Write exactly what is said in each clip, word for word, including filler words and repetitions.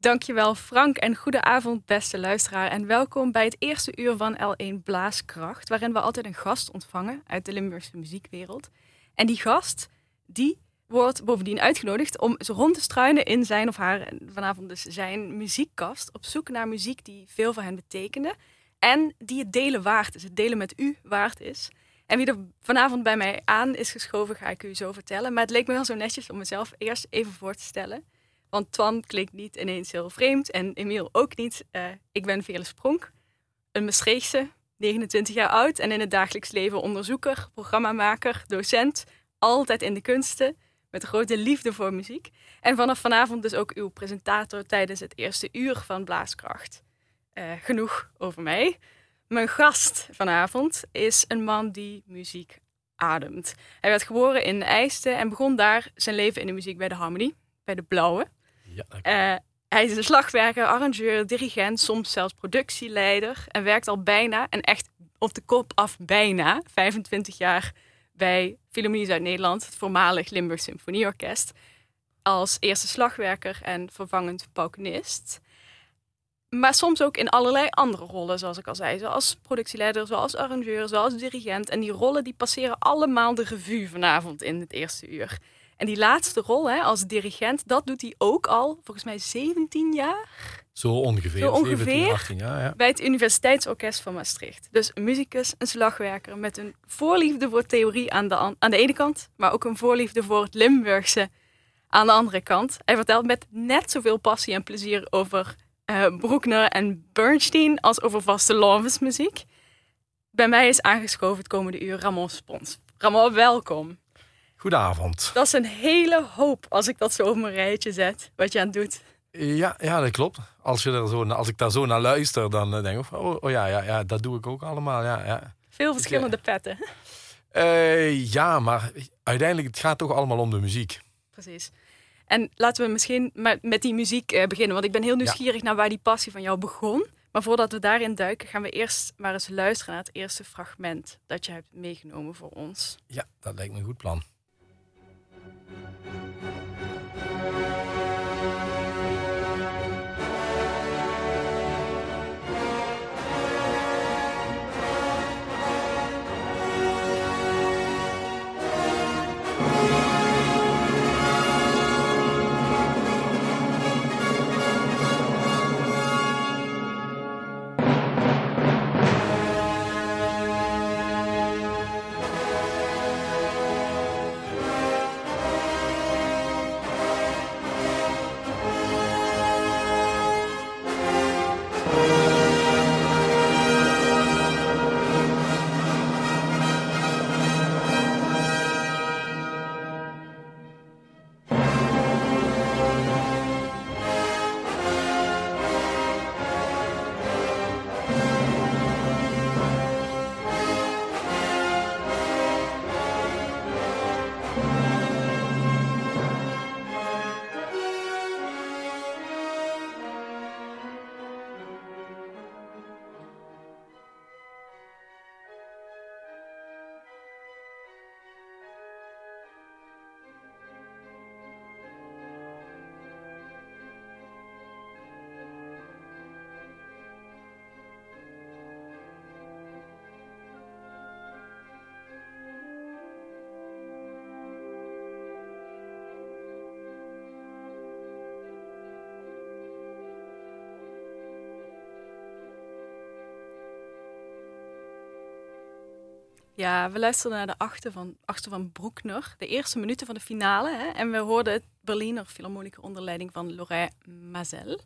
Dankjewel Frank en goedenavond beste luisteraar en welkom bij het eerste uur van L één Blaaskracht, waarin we altijd een gast ontvangen uit de Limburgse muziekwereld. En die gast die wordt bovendien uitgenodigd om rond te struinen in zijn of haar, vanavond dus zijn muziekkast, op zoek naar muziek die veel voor hen betekende en die het delen waard is, het delen met u waard is. En wie er vanavond bij mij aan is geschoven ga ik u zo vertellen, maar het leek me wel zo netjes om mezelf eerst even voor te stellen. Want Twan klinkt niet ineens heel vreemd en Emiel ook niet. Uh, ik ben Veerle Spronk, een Maastrichtse, negenentwintig jaar oud en in het dagelijks leven onderzoeker, programmamaker, docent, altijd in de kunsten, met grote liefde voor muziek. En vanaf vanavond dus ook uw presentator tijdens het eerste uur van Blaaskracht. Uh, genoeg over mij. Mijn gast vanavond is een man die muziek ademt. Hij werd geboren in Eijsden en begon daar zijn leven in de muziek bij de Harmonie, bij de Blauwe. Ja, uh, hij is een slagwerker, arrangeur, dirigent, soms zelfs productieleider en werkt al bijna, en echt op de kop af bijna, vijfentwintig jaar bij Philharmonie Zuid-Nederland, het voormalig Limburgs Symfonieorkest, als eerste slagwerker en vervangend paukenist. Maar soms ook in allerlei andere rollen, zoals ik al zei, zoals productieleider, zoals arrangeur, zoals dirigent. En die rollen die passeren allemaal de revue vanavond in het eerste uur. En die laatste rol hè, als dirigent, dat doet hij ook al, volgens mij zeventien jaar. Zo ongeveer, Zo ongeveer zeventien, achttien jaar. Ja. Bij het Universiteitsorkest van Maastricht. Dus een muzikus, een slagwerker met een voorliefde voor theorie aan de, an- aan de ene kant, maar ook een voorliefde voor het Limburgse aan de andere kant. Hij vertelt met net zoveel passie en plezier over uh, Bruckner en Bernstein als over vaste lovesmuziek. Bij mij is aangeschoven het komende uur Ramon Spons. Ramon, welkom. Goedenavond. Dat is een hele hoop als ik dat zo op mijn rijtje zet, wat je aan doet. Ja, ja dat klopt. Als, je er zo, als ik daar zo naar luister, dan denk ik van, oh, oh ja, ja, ja, dat doe ik ook allemaal. Ja, ja. Veel verschillende ik, petten. Uh, ja, maar uiteindelijk het gaat toch allemaal om de muziek. Precies. En laten we misschien met die muziek beginnen, want ik ben heel nieuwsgierig ja. naar waar die passie van jou begon. Maar voordat we daarin duiken, gaan we eerst maar eens luisteren naar het eerste fragment dat je hebt meegenomen voor ons. Ja, dat lijkt me een goed plan. Ja, we luisterden naar de achter van, achter van Bruckner, de eerste minuten van de finale. Hè, en we hoorden het Berliner Philharmonica onder leiding van Lorin Maazel.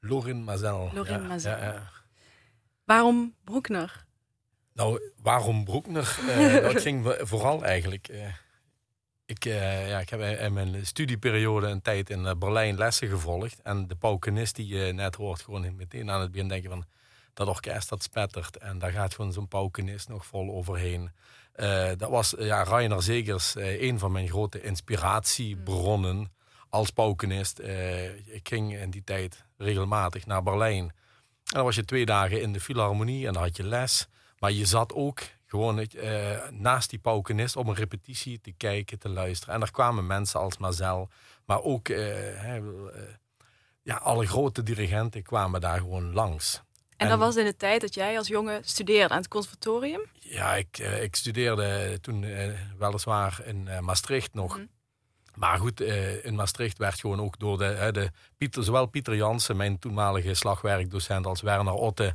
Lorin Maazel. Lorin ja, Maazel. Ja, ja. Waarom Bruckner? Nou, waarom Bruckner? Eh, dat ging vooral eigenlijk. Eh, ik, eh, ja, ik heb in mijn studieperiode een tijd in Berlijn lessen gevolgd. En de paukenist die je net hoort, gewoon meteen aan het begin denken van... Dat orkest dat spettert en daar gaat gewoon zo'n paukenist nog vol overheen. Uh, dat was ja, Rainer Seegers, uh, een van mijn grote inspiratiebronnen als paukenist. Uh, ik ging in die tijd regelmatig naar Berlijn. En dan was je twee dagen in de Philharmonie en dan had je les. Maar je zat ook gewoon uh, naast die paukenist op een repetitie te kijken, te luisteren. En er kwamen mensen als Maazel, maar ook... Uh, ja, alle grote dirigenten kwamen daar gewoon langs. En, en dat was in de tijd dat jij als jongen studeerde aan het conservatorium? Ja, ik, ik studeerde toen eh, weliswaar in Maastricht nog. Mm. Maar goed, eh, in Maastricht werd gewoon ook door de, de Pieter, zowel Pieter Jansen, mijn toenmalige slagwerkdocent, als Werner Otte,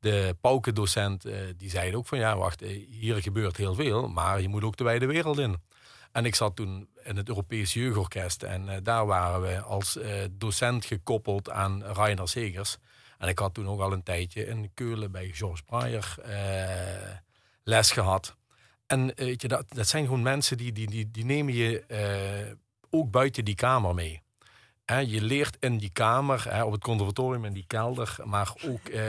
de paukendocent, eh, die zeiden ook van ja, wacht, hier gebeurt heel veel, maar je moet ook de wijde wereld in. En ik zat toen in het Europees Jeugdorkest en eh, daar waren we als eh, docent gekoppeld aan Rainer Seegers. En ik had toen ook al een tijdje in Keulen bij Georges Breyer eh, les gehad. En eh, weet je, dat, dat zijn gewoon mensen die, die, die, die nemen je eh, ook buiten die kamer mee. He, je leert in die kamer, he, op het conservatorium in die kelder, maar ook... Eh,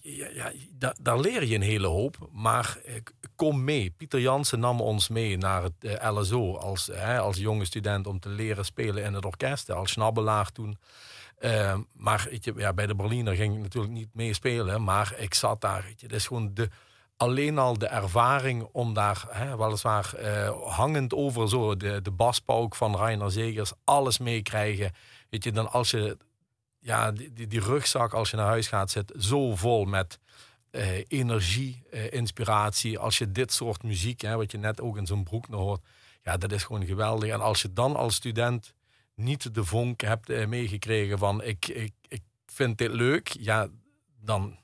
ja, ja, da, daar leer je een hele hoop, maar eh, kom mee. Pieter Jansen nam ons mee naar het eh, L S O als, eh, als jonge student om te leren spelen in het orkest, als schnabbelaar toen. Uh, maar weet je, ja, bij de Berliner ging ik natuurlijk niet mee spelen, maar ik zat daar. Weet je, dat is gewoon de, alleen al de ervaring om daar, hè, weliswaar uh, hangend over zo, de, de baspauk van Rainer Seegers, alles meekrijgen. Weet je, dan als je ja, die, die rugzak als je naar huis gaat zit, zo vol met uh, energie, uh, inspiratie. Als je dit soort muziek, hè, wat je net ook in zo'n Bruckner hoort, ja, dat is gewoon geweldig. En als je dan als student niet de vonk hebt meegekregen van ik, ik, ik vind dit leuk, ja, dan,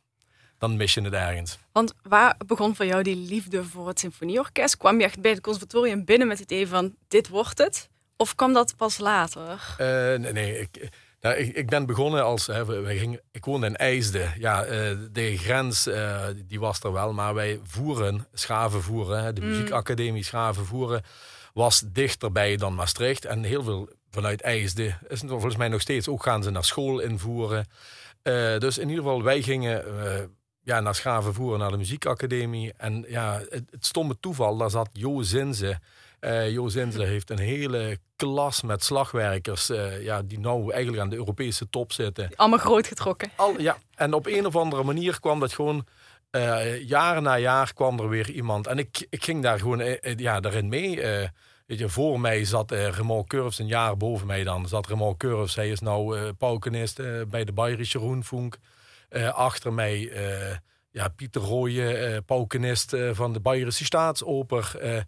dan mis je het ergens. Want waar begon voor jou die liefde voor het symfonieorkest? Kwam je echt bij het conservatorium binnen met het idee van dit wordt het? Of kwam dat pas later? Uh, nee, nee ik, nou, ik, ik ben begonnen als, hè, wij gingen, ik woonde in IJsden. Ja, uh, de grens uh, die was er wel, maar wij voeren, Schavenvoeren, hè, de mm. muziekacademie Schavenvoeren was dichterbij dan Maastricht en heel veel... Vanuit IJsden is het volgens mij nog steeds. Ook gaan ze naar school invoeren. Uh, dus in ieder geval, wij gingen uh, ja, naar Schavenvoeren, naar de muziekacademie. En ja, het, het stomme toeval, daar zat Jo Zinze. Uh, Jo Zinze heeft een hele klas met slagwerkers... Uh, ja, die nou eigenlijk aan de Europese top zitten. Allemaal groot getrokken. Al, ja, en op een of andere manier kwam dat gewoon... Uh, jaar na jaar kwam er weer iemand. En ik, ik ging daar gewoon uh, ja, daarin mee... Uh, Weet je, voor mij zat uh, Remo Keurfs, een jaar boven mij dan, zat Remo Keurfs. Hij is nou uh, paukenist uh, bij de Bayerische Rundfunk. Uh, achter mij uh, ja, Pieter Rooijen, uh, paukenist uh, van de Bayerische Staatsoper. Uh,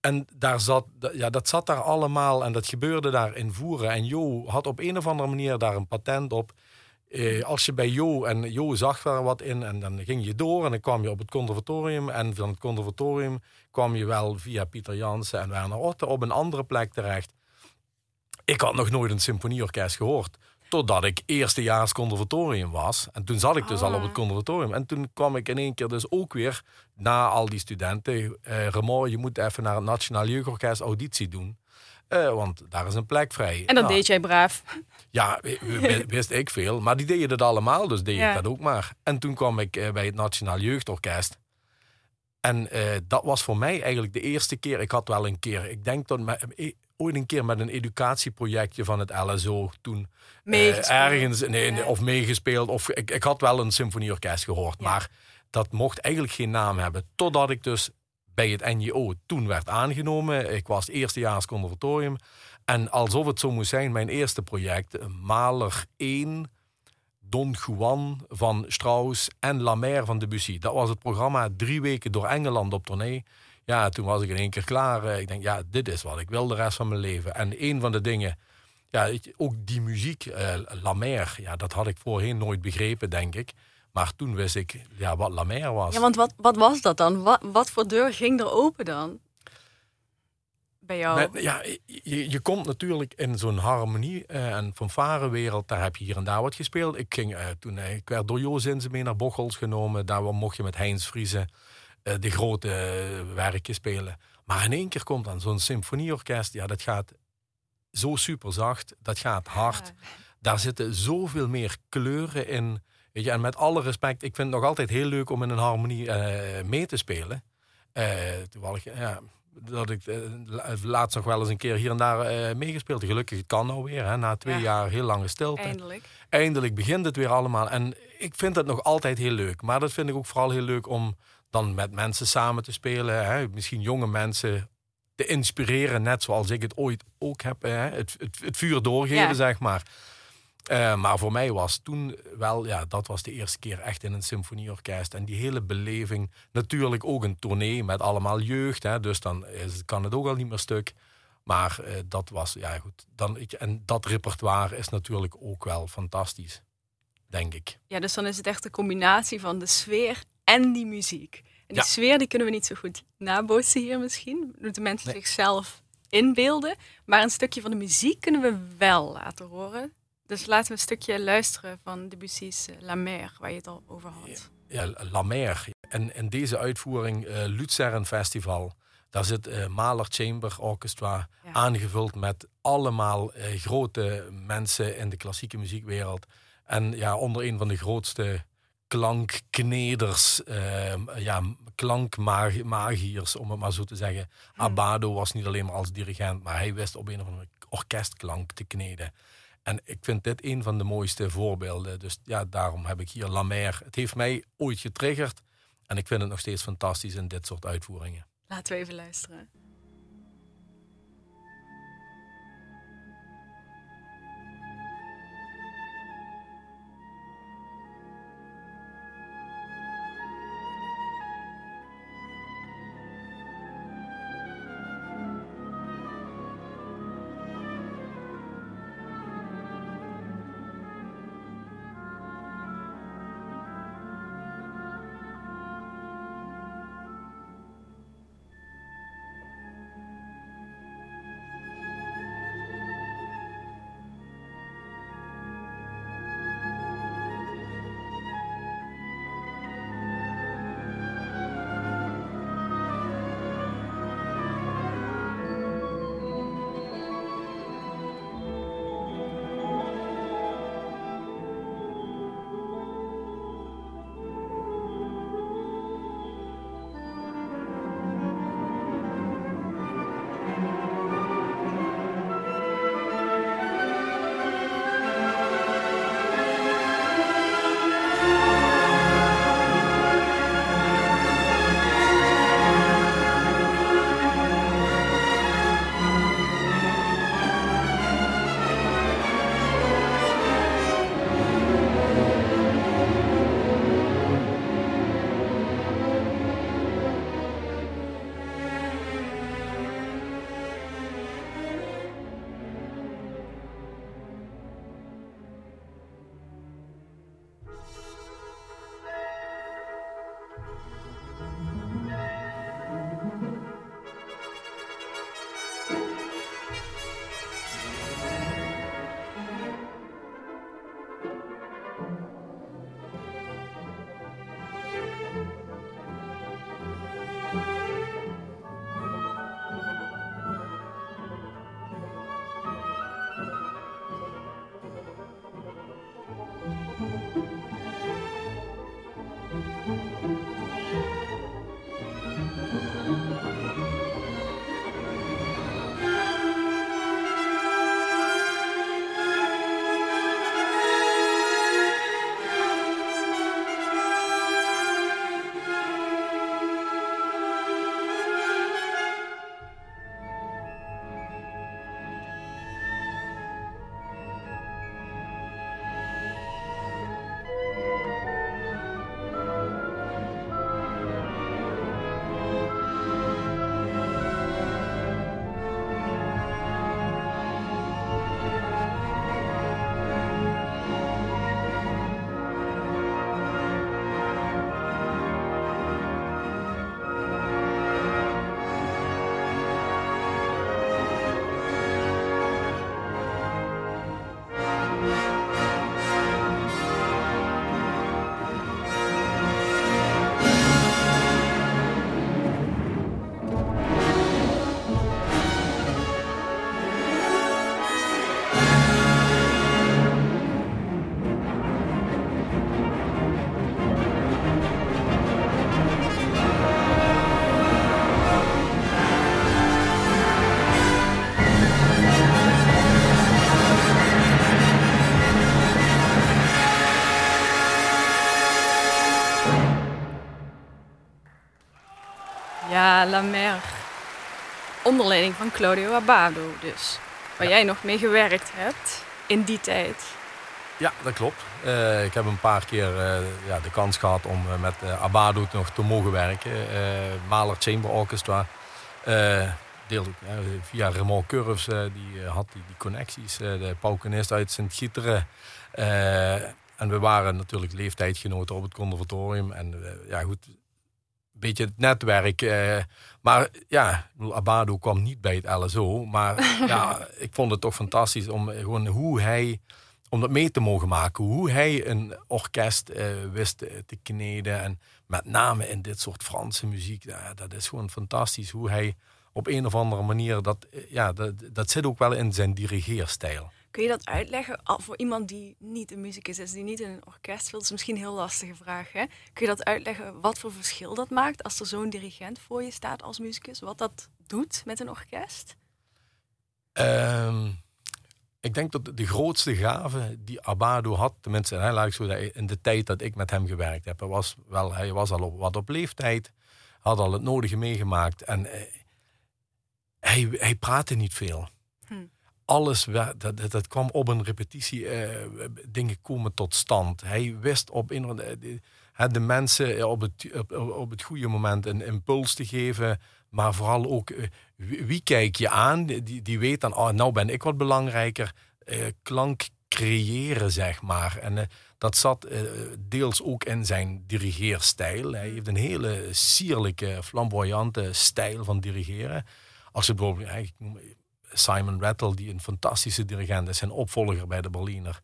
en daar zat, d- ja, dat zat daar allemaal en dat gebeurde daar in Voeren. En Jo had op een of andere manier daar een patent op. Uh, als je bij Jo, en Jo zag daar wat in en dan ging je door en dan kwam je op het conservatorium. En van het conservatorium kwam je wel via Pieter Jansen en Werner Otte op een andere plek terecht. Ik had nog nooit een symfonieorkest gehoord, totdat ik eerstejaars conservatorium was. En toen zat ik dus ah. al op het conservatorium. En toen kwam ik in één keer dus ook weer, na al die studenten... Uh, Ramon, je moet even naar het Nationaal Jeugdorkest auditie doen. Uh, want daar is een plek vrij. En dat nou, deed jij braaf. Ja, wist ik veel. Maar die deden dat allemaal, dus deed ja. ik dat ook maar. En toen kwam ik uh, bij het Nationaal Jeugdorkest. En uh, dat was voor mij eigenlijk de eerste keer. Ik had wel een keer, ik denk dat me, ooit een keer met een educatieprojectje van het L S O toen. Meegespeeld. Uh, ergens, nee, ja. Of meegespeeld. Of, ik, ik had wel een symfonieorkest gehoord. Ja. Maar dat mocht eigenlijk geen naam hebben. Totdat ik dus... bij het N J O toen werd aangenomen. Ik was eerstejaars conservatorium. En alsof het zo moest zijn, mijn eerste project... Mahler één, Don Juan van Strauss en La Mer van Debussy. Dat was het programma, drie weken door Engeland op tournee. Ja, toen was ik in één keer klaar. Ik denk, ja, dit is wat ik wil de rest van mijn leven. En een van de dingen... ja, ook die muziek, eh, La Mer... ja, dat had ik voorheen nooit begrepen, denk ik. Maar toen wist ik ja, wat La Mer was. Ja, want wat, wat was dat dan? Wat, wat voor deur ging er open dan? Bij jou? Met, ja, je, je komt natuurlijk in zo'n harmonie- en fanfarewereld. Daar heb je hier en daar wat gespeeld. Ik, ging, uh, toen, uh, ik werd door Jo Zinze mee naar Bocholt genomen. Daar mocht je met Heinz Friese uh, de grote uh, werken spelen. Maar in één keer komt dan zo'n symfonieorkest. Ja, dat gaat zo super zacht. Dat gaat hard. Ja. Daar zitten zoveel meer kleuren in... Weet je, en met alle respect, ik vind het nog altijd heel leuk om in een harmonie uh, mee te spelen. Uh, toevallig, ja, dat ik uh, laatst nog wel eens een keer hier en daar uh, meegespeeld. Gelukkig, het kan nou weer, hè, na twee ja. jaar heel lange stilte. Eindelijk. Eindelijk begint het weer allemaal. En ik vind dat nog altijd heel leuk. Maar dat vind ik ook vooral heel leuk om dan met mensen samen te spelen. Hè, misschien jonge mensen te inspireren, net zoals ik het ooit ook heb. Hè, het, het, het vuur doorgeven, ja. zeg maar. Uh, maar voor mij was toen wel, ja, dat was de eerste keer echt in een symfonieorkest. En die hele beleving, natuurlijk ook een tournee met allemaal jeugd. Hè, dus dan is, kan het ook al niet meer stuk. Maar uh, dat was, ja goed. Dan, ik, en dat repertoire is natuurlijk ook wel fantastisch, denk ik. Ja, dus dan is het echt de combinatie van de sfeer en die muziek. En die ja. sfeer die kunnen we niet zo goed nabootsen hier misschien. De mensen nee. zichzelf inbeelden. Maar een stukje van de muziek kunnen we wel laten horen. Dus laten we een stukje luisteren van Debussy's La Mer, waar je het al over had. Ja, La Mer. En in deze uitvoering, uh, Luzern Festival, daar zit uh, Mahler Chamber Orchestra, ja. aangevuld met allemaal uh, grote mensen in de klassieke muziekwereld. En ja, onder een van de grootste klankkneders, uh, ja, klankmagiërs, om het maar zo te zeggen. Hm. Abbado was niet alleen maar als dirigent, maar hij wist op een of andere orkestklank te kneden. En ik vind dit een van de mooiste voorbeelden. Dus ja, daarom heb ik hier La Mer. Het heeft mij ooit getriggerd. En ik vind het nog steeds fantastisch in dit soort uitvoeringen. Laten we even luisteren. Ja, La Mer. Onder leiding van Claudio Abbado dus. Waar ja. jij nog mee gewerkt hebt in die tijd. Ja, dat klopt. Uh, ik heb een paar keer uh, ja, de kans gehad om uh, met uh, Abbado nog te mogen werken. Uh, Mahler Chamber Orchestra. Uh, deel, uh, via Remo Keurfs, uh, die uh, had die, die connecties. Uh, de paukenist uit Sint-Gieteren. Uh, en we waren natuurlijk leeftijdsgenoten op het conservatorium. En uh, ja, goed... Een beetje het netwerk. Eh, maar ja, Abbado kwam niet bij het L S O. Maar ja, ik vond het toch fantastisch om gewoon hoe hij, om dat mee te mogen maken. Hoe hij een orkest eh, wist te kneden. En met name in dit soort Franse muziek. Ja, dat is gewoon fantastisch. Hoe hij op een of andere manier, dat, ja, dat, dat zit ook wel in zijn dirigeerstijl. Kun je dat uitleggen voor iemand die niet een muzikus is, die niet in een orkest speelt? Dat is misschien een heel lastige vraag, hè? Kun je dat uitleggen wat voor verschil dat maakt als er zo'n dirigent voor je staat als muzikus? Wat dat doet met een orkest? Um, ik denk dat de grootste gave die Abbado had, tenminste hè, laat ik zo zeggen, in de tijd dat ik met hem gewerkt heb, was wel, hij was al op, wat op leeftijd, had al het nodige meegemaakt en eh, hij, hij praatte niet veel. Hmm. Alles, dat, dat, dat kwam op een repetitie, eh, dingen komen tot stand. Hij wist op een, de, de mensen op het, op, op het goede moment een impuls te geven. Maar vooral ook, wie, wie kijk je aan? Die, die weet dan, oh, nou ben ik wat belangrijker. Eh, klank creëren, zeg maar. En eh, dat zat eh, deels ook in zijn dirigeerstijl. Hij heeft een hele sierlijke, flamboyante stijl van dirigeren. Als je bijvoorbeeld... Eh, Simon Rattle, die een fantastische dirigent is, zijn opvolger bij de Berliner,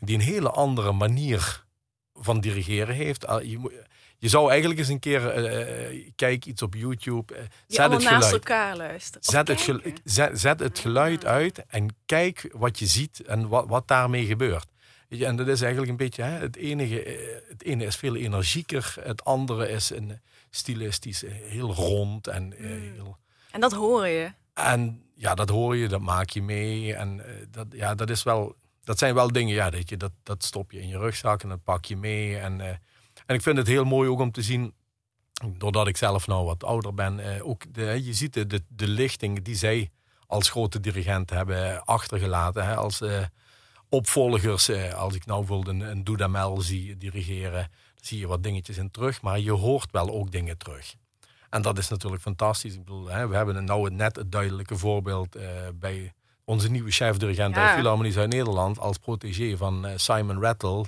die een hele andere manier van dirigeren heeft. Je, je zou eigenlijk eens een keer uh, kijken, iets op YouTube. Uh, zet het geluid. Naast elkaar luisteren. Zet het, gelu- zet, zet het geluid uit en kijk wat je ziet en wat, wat daarmee gebeurt. En dat is eigenlijk een beetje, hè, het, enige, het ene is veel energieker, het andere is een stilistisch heel rond. En, uh, heel... en dat hoor je. En ja, dat hoor je, dat maak je mee. En uh, dat, ja, dat, is wel, dat zijn wel dingen, ja, dat, je, dat, dat stop je in je rugzak en dat pak je mee. En, uh, en ik vind het heel mooi ook om te zien, doordat ik zelf nou wat ouder ben, uh, ook de, je ziet de, de, de lichting die zij als grote dirigent hebben achtergelaten. Hè, als uh, opvolgers, uh, als ik nou bijvoorbeeld een, een Dudamel zie dirigeren, zie je wat dingetjes in terug, maar je hoort wel ook dingen terug. En dat is natuurlijk fantastisch. Ik bedoel, hè, we hebben nou net het duidelijke voorbeeld eh, bij onze nieuwe chef-dirigent ja. bij Philharmonie Zuid-Nederland als protégé van uh, Simon Rattle,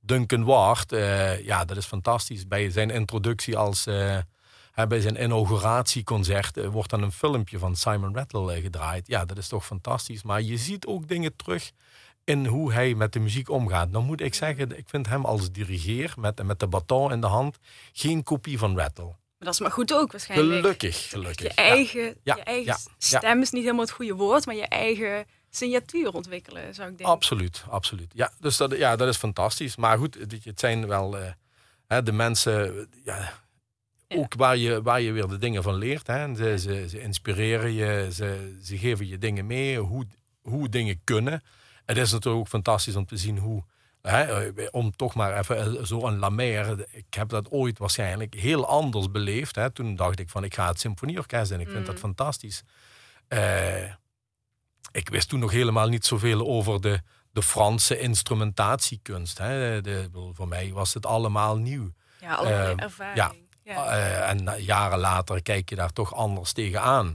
Duncan Ward. Uh, ja, dat is fantastisch. Bij zijn introductie als uh, hè, bij zijn inauguratieconcert uh, wordt dan een filmpje van Simon Rattle uh, gedraaid. Ja, dat is toch fantastisch. Maar je ziet ook dingen terug in hoe hij met de muziek omgaat. Dan moet ik zeggen, ik vind hem als dirigeer met, met de baton in de hand geen kopie van Rattle. Dat is maar goed ook waarschijnlijk. Gelukkig, gelukkig. Je eigen, ja, ja, je eigen ja, stem ja. is niet helemaal het goede woord, maar je eigen signatuur ontwikkelen, zou ik denken. Absoluut, absoluut. Ja, dus dat, ja, dat is fantastisch. Maar goed, het zijn wel uh, hè, de mensen, ja, ook ja. Waar, je, waar je weer de dingen van leert. Hè. Ze, ze, ze inspireren je, ze, ze geven je dingen mee, hoe, hoe dingen kunnen. Het is natuurlijk ook fantastisch om te zien hoe... He, om toch maar even zo'n Lamer, ik heb dat ooit waarschijnlijk heel anders beleefd. Hè. Toen dacht ik van, ik ga het symfonieorkest in, ik vind mm. dat fantastisch. Uh, ik wist toen nog helemaal niet zoveel over de, de Franse instrumentatiekunst. Hè. De, voor mij was het allemaal nieuw. Ja, allemaal uh, ervaring. Ja. Ja. Uh, en jaren later kijk je daar toch anders tegenaan.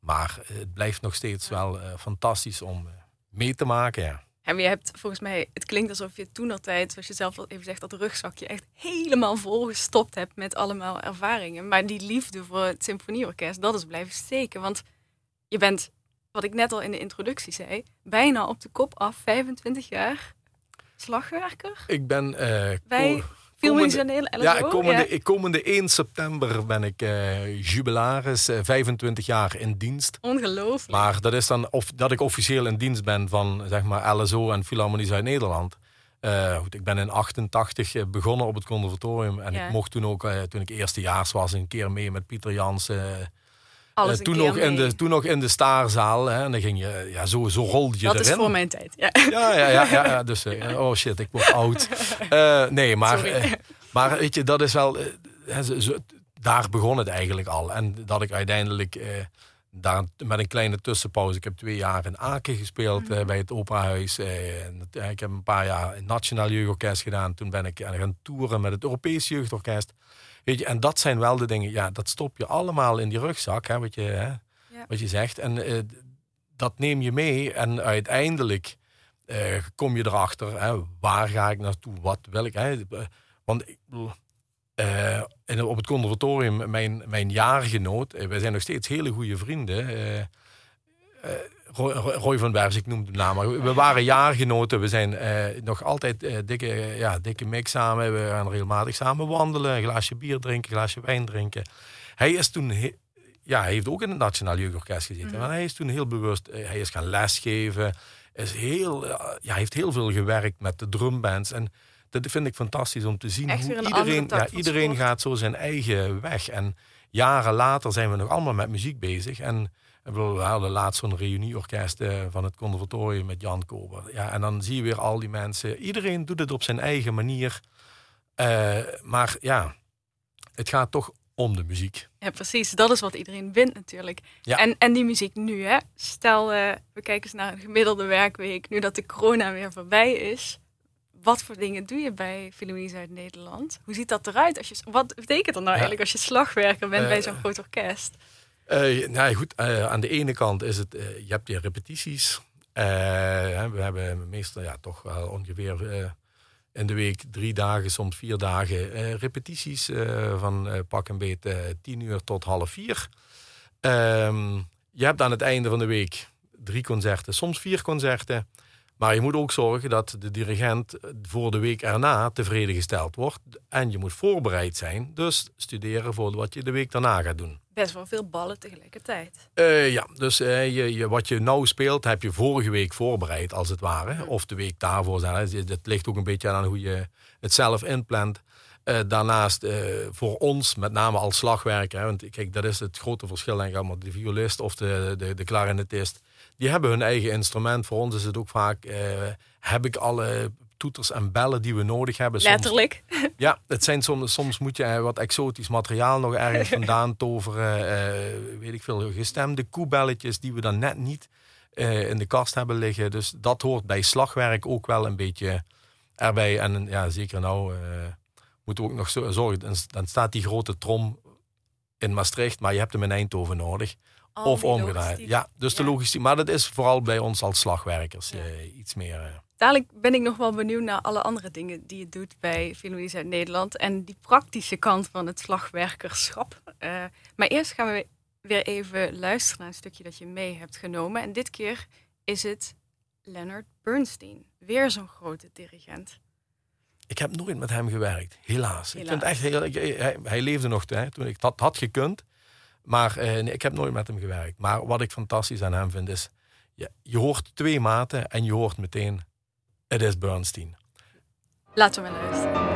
Maar het blijft nog steeds ja. wel uh, fantastisch om mee te maken, ja. En je hebt volgens mij, het klinkt alsof je toen altijd, zoals je zelf al even zegt, dat rugzakje echt helemaal volgestopt hebt met allemaal ervaringen. Maar die liefde voor het symfonieorkest, dat is blijven steken. Want je bent, wat ik net al in de introductie zei, bijna op de kop af, vijfentwintig jaar slagwerker. Ik ben... Uh, Bij Philharmonie L S O. Ja, komende, ja. komende eerste september ben ik uh, jubilaris, uh, vijfentwintig jaar in dienst. Ongelooflijk. Maar dat is dan of, dat ik officieel in dienst ben van zeg maar L S O en Philharmonie Zuid-Nederland. Uh, goed, ik ben in achtentachtig begonnen op het conservatorium. En ja. ik mocht toen ook, uh, toen ik eerstejaars was, een keer mee met Pieter Jansen. Uh, Uh, toen, nog in de, toen nog in de Staarzaal. Hè, en dan ging je, ja, zo, zo rolde je dat erin. Dat is voor mijn tijd, ja. Ja, ja, ja, ja, ja dus uh, oh shit, ik word oud. Uh, nee, maar, uh, maar weet je, dat is wel... Uh, zo, daar begon het eigenlijk al. En dat ik uiteindelijk uh, Daar, met een kleine tussenpauze. Ik heb twee jaar in Aken gespeeld mm. uh, bij het Operahuis. Uh, en, uh, ik heb een paar jaar in het Nationaal Jeugdorkest gedaan. Toen ben ik uh, gaan toeren met het Europees Jeugdorkest. Weet je, en dat zijn wel de dingen, ja, dat stop je allemaal in die rugzak, hè, wat, je, hè, ja. wat je zegt. En uh, dat neem je mee en uiteindelijk uh, kom je erachter, hè, waar ga ik naartoe, wat wil ik. Hè, want uh, in, op het conservatorium, mijn, mijn jaargenoot, uh, wij zijn nog steeds hele goede vrienden. Uh, uh, Roy, Roy van Berg, ik noem de naam, maar we waren jaargenoten. We zijn uh, nog altijd uh, dikke, uh, ja, dikke mik samen. We gaan regelmatig samen wandelen, een glaasje bier drinken, een glaasje wijn drinken. Hij is toen, he, ja, hij heeft ook in het Nationaal Jeugdorkest gezeten. Mm. Maar hij is toen heel bewust, uh, hij is gaan lesgeven. Is heel, uh, ja, heeft heel veel gewerkt met de drumbands. En dat vind ik fantastisch om te zien. Echt hoe iedereen ja, iedereen gaat zo zijn eigen weg. En jaren later zijn we nog allemaal met muziek bezig. En we hadden laatst zo'n reunieorkest van het conservatorium met Jan Kober. Ja, en dan zie je weer al die mensen. Iedereen doet het op zijn eigen manier. Uh, maar ja, het gaat toch om de muziek. Ja, precies. Dat is wat iedereen wint natuurlijk. Ja. En, en die muziek nu, hè. Stel, uh, we kijken eens naar een gemiddelde werkweek. Nu dat de corona weer voorbij is. Wat voor dingen doe je bij Philharmonie Zuid-Nederland? Hoe ziet dat eruit? Als je, wat betekent dat nou ja. eigenlijk als je slagwerker bent uh, bij zo'n groot orkest? Uh, nou goed, uh, aan de ene kant is het, uh, je hebt je repetities. Uh, we hebben meestal ja, toch wel ongeveer uh, in de week drie dagen, soms vier dagen uh, repetities. Uh, van uh, pak een beet uh, tien uur tot half vier. Uh, je hebt aan het einde van de week drie concerten, soms vier concerten. Maar je moet ook zorgen dat de dirigent voor de week erna tevreden gesteld wordt. En je moet voorbereid zijn. Dus studeren voor wat je de week daarna gaat doen. Best wel veel ballen tegelijkertijd. Uh, ja, dus uh, je, je, wat je nou speelt heb je vorige week voorbereid als het ware. Ja. Of de week daarvoor. Het ligt ook een beetje aan hoe je het zelf inplant. Uh, daarnaast uh, voor ons, met name als slagwerker. Hè, want kijk, dat is het grote verschil. Denk ik, allemaal de violist of de, de, de klarinettist. Die hebben hun eigen instrument. Voor ons is het ook vaak, eh, heb ik alle toeters en bellen die we nodig hebben. Soms, letterlijk. Ja, het zijn soms, soms moet je wat exotisch materiaal nog ergens vandaan toveren. Eh, weet ik veel, gestemde koebelletjes die we dan net niet eh, in de kast hebben liggen. Dus dat hoort bij slagwerk ook wel een beetje erbij. En ja, zeker nou eh, moeten we ook nog zorgen. Dan, dan staat die grote trom in Maastricht, maar je hebt hem in Eindhoven nodig. Al of omgedraaid. Ja, dus ja. de logistiek. Maar dat is vooral bij ons als slagwerkers ja. eh, iets meer. Eh. Dadelijk ben ik nog wel benieuwd naar alle andere dingen die je doet bij Philharmonie Zuid-Nederland. En die praktische kant van het slagwerkerschap. Uh, maar eerst gaan we weer even luisteren naar een stukje dat je mee hebt genomen. En dit keer is het Leonard Bernstein. Weer zo'n grote dirigent. Ik heb nooit met hem gewerkt, helaas. helaas. Ik vind echt heel, ik, hij, hij leefde nog hè, toen ik dat had gekund. Maar eh, nee, ik heb nooit met hem gewerkt. Maar wat ik fantastisch aan hem vind is... Je, je hoort twee maten en je hoort meteen... Het is Bernstein. Laten we maar luisteren.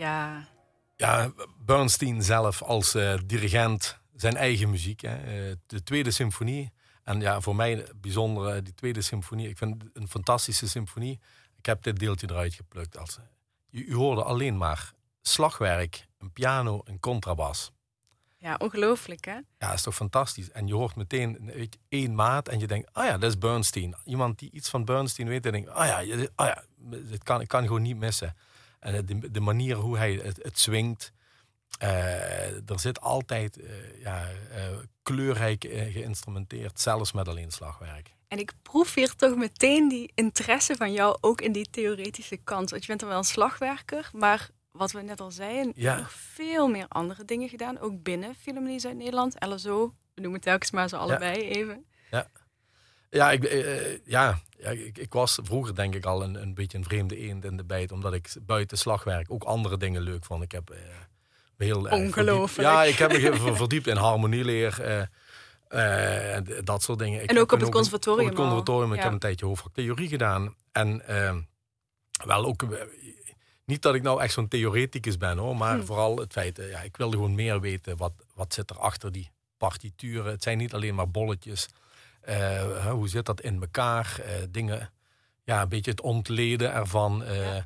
Ja, ja Bernstein zelf als uh, dirigent, zijn eigen muziek. Hè. Uh, de Tweede Symfonie. En ja, voor mij bijzonder, uh, die Tweede Symfonie. Ik vind het een fantastische symfonie. Ik heb dit deeltje eruit geplukt. Als, u, u hoorde alleen maar slagwerk, een piano, een contrabas. Ja, ongelooflijk, hè? Ja, is toch fantastisch. En je hoort meteen weet je, één maat en je denkt, ah ja, dat is Bernstein. Iemand die iets van Bernstein weet, die denkt, ah ja, ah ja dit kan, kan gewoon niet missen. En de, de manier hoe hij het, het swingt, uh, er zit altijd uh, ja, uh, kleurrijk uh, geïnstrumenteerd, zelfs met alleen slagwerk. En ik proef hier toch meteen die interesse van jou ook in die theoretische kant. Want je bent dan wel een slagwerker, maar... Wat we net al zeiden, ja. nog veel meer andere dingen gedaan. Ook binnen Philharmonie Zuid-Nederland, L S O. We noemen telkens maar ze allebei ja. even. Ja, ja, ik, uh, ja. ja ik, ik was vroeger denk ik al een, een beetje een vreemde eend in de bijt. Omdat ik buiten slagwerk ook andere dingen leuk vond. Ik heb uh, heel erg Ongelooflijk. Verdiep, ja, ik heb me even verdiept in harmonieleer. Uh, uh, dat soort dingen. Ik en ook op het ook conservatorium. Op het conservatorium. Ja. Ik heb een tijdje hoofdvaktheorie gedaan. En uh, wel ook... Uh, Niet dat ik nou echt zo'n theoreticus ben, hoor, maar hm. vooral het feit, ja, ik wilde gewoon meer weten. Wat, wat zit er achter die partituren? Het zijn niet alleen maar bolletjes. Uh, hoe zit dat in elkaar? Uh, dingen, ja, een beetje het ontleden ervan. Uh, ja.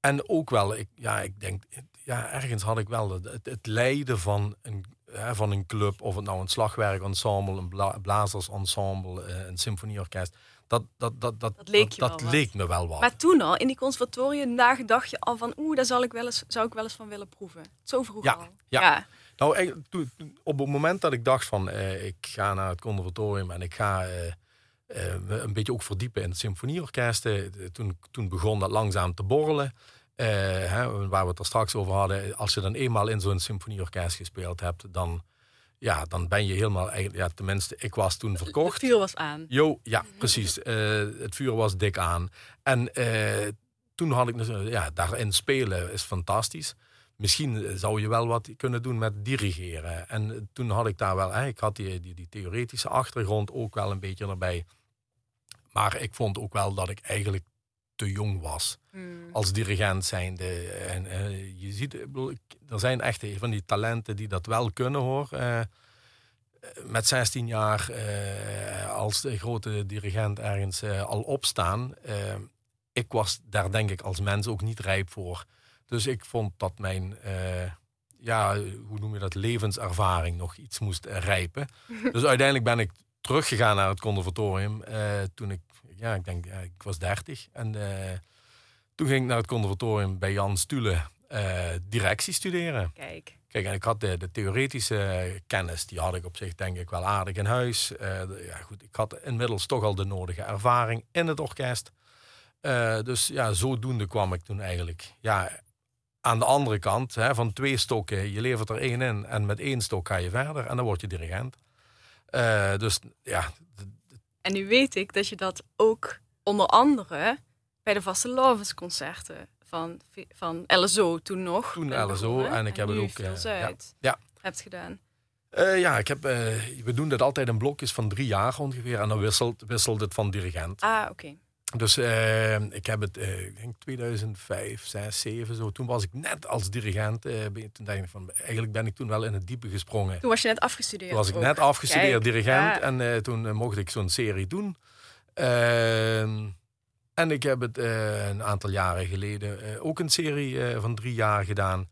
En ook wel, ik, ja, ik denk, ja, ergens had ik wel het, het leiden van een, hè, van een club. Of het nou een slagwerkensemble, een bla, blazersensemble, een symfonieorkest... Dat, dat, dat, dat, dat, leek, dat, dat leek me wel wat. Maar toen al, in die conservatoriumdagen dacht je al van... oeh, daar zal ik wel eens, zou ik wel eens van willen proeven. Zo vroeg ja, al. Ja, ja. Nou, toen, op het moment dat ik dacht van... Eh, ik ga naar het conservatorium en ik ga eh, eh, een beetje ook verdiepen in het symfonieorkest. Eh, toen, toen begon dat langzaam te borrelen. Eh, hè, waar we het er straks over hadden. Als je dan eenmaal in zo'n symfonieorkest gespeeld hebt, dan... Ja, dan ben je helemaal... Ja, tenminste, ik was toen verkocht. Het vuur was aan. Jo, ja, precies. Uh, het vuur was dik aan. En uh, toen had ik... Ja, daarin spelen is fantastisch. Misschien zou je wel wat kunnen doen met dirigeren. En toen had ik daar wel... Hey, ik had die, die, die theoretische achtergrond ook wel een beetje erbij. Maar ik vond ook wel dat ik eigenlijk te jong was. Hmm. Als dirigent zijnde. En, uh, je ziet... Er zijn echt van die talenten die dat wel kunnen, hoor. Uh, met zestien jaar uh, als de grote dirigent ergens uh, al opstaan. Uh, ik was daar denk ik als mens ook niet rijp voor. Dus ik vond dat mijn, uh, ja, hoe noem je dat, levenservaring nog iets moest uh, rijpen. Dus uiteindelijk ben ik teruggegaan naar het conservatorium. Uh, toen ik, ja, ik denk, uh, ik was dertig. En uh, toen ging ik naar het conservatorium bij Jan Stule... Uh, directie studeren. Kijk. Kijk, en ik had de, de theoretische kennis, die had ik op zich denk ik wel aardig in huis. Uh, ja, goed, ik had inmiddels toch al de nodige ervaring in het orkest. Uh, dus ja, zodoende kwam ik toen eigenlijk. Ja, aan de andere kant, hè, van twee stokken, je levert er één in en met één stok ga je verder en dan word je dirigent. Uh, dus ja. En nu weet ik dat je dat ook onder andere bij de Vaste Lovensconcerten Van, van L S O toen nog. Toen L S O en ik en heb het ook... Uh, Zuid ja, ja. hebt gedaan. Uh, ja, ik heb, uh, we doen dat altijd in blokjes van drie jaar ongeveer. En dan wisselt, wisselt het van dirigent. Ah, oké. Okay. Dus uh, ik heb het, uh, ik denk tweeduizend vijf, zes, zeven zo. Toen was ik net als dirigent. Uh, toen denk ik van, eigenlijk ben ik toen wel in het diepe gesprongen. Toen was je net afgestudeerd. Toen was ik ook. net afgestudeerd Kijk, dirigent. Ja. En uh, toen uh, mocht ik zo'n serie doen. Uh, En ik heb het uh, een aantal jaren geleden uh, ook een serie uh, van drie jaar gedaan.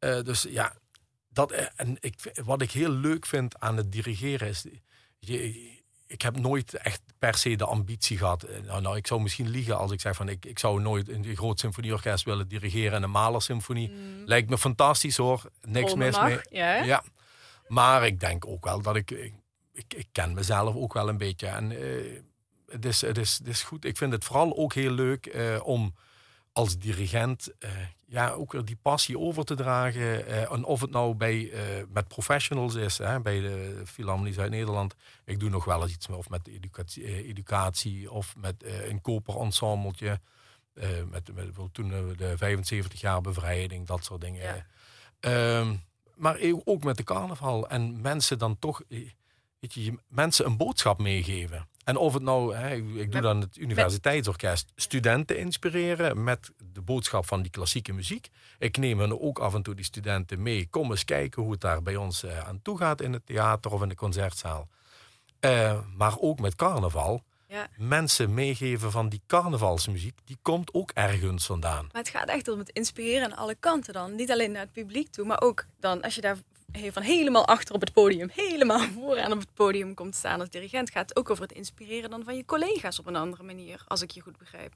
Uh, dus ja, dat, uh, en ik, wat ik heel leuk vind aan het dirigeren is... Je, ik heb nooit echt per se de ambitie gehad. Nou, nou ik zou misschien liegen als ik zeg van... Ik, ik zou nooit een groot symfonieorkest willen dirigeren en een Mahler symfonie. Mm. Lijkt me fantastisch, hoor. Niks mis mee. Yeah. Ja. Maar ik denk ook wel dat ik... Ik, ik, ik ken mezelf ook wel een beetje en... Uh, Het is, het, is, het is goed. Ik vind het vooral ook heel leuk eh, om als dirigent eh, ja, ook weer die passie over te dragen. Eh, en of het nou bij, eh, met professionals is, hè, bij de Philharmonie Zuid-Nederland. Ik doe nog wel eens iets mee, of met educatie, educatie of met eh, een koperensembletje. Eh, met, met, toen de vijfenzeventig jaar bevrijding, dat soort dingen. Ja. Um, maar ook met de carnaval. En mensen dan toch... weet je, mensen een boodschap meegeven. En of het nou, hè, ik, ik doe dan het Universiteitsorkest, studenten inspireren met de boodschap van die klassieke muziek. Ik neem hen ook af en toe die studenten mee. Kom eens kijken hoe het daar bij ons uh, aan toe gaat in het theater of in de concertzaal. Uh, maar ook met carnaval. Ja. Mensen meegeven van die carnavalsmuziek, die komt ook ergens vandaan. Maar het gaat echt om het inspireren aan alle kanten dan. Niet alleen naar het publiek toe, maar ook dan als je daar van helemaal achter op het podium, helemaal vooraan op het podium komt staan als dirigent, gaat het ook over het inspireren dan van je collega's op een andere manier, als ik je goed begrijp.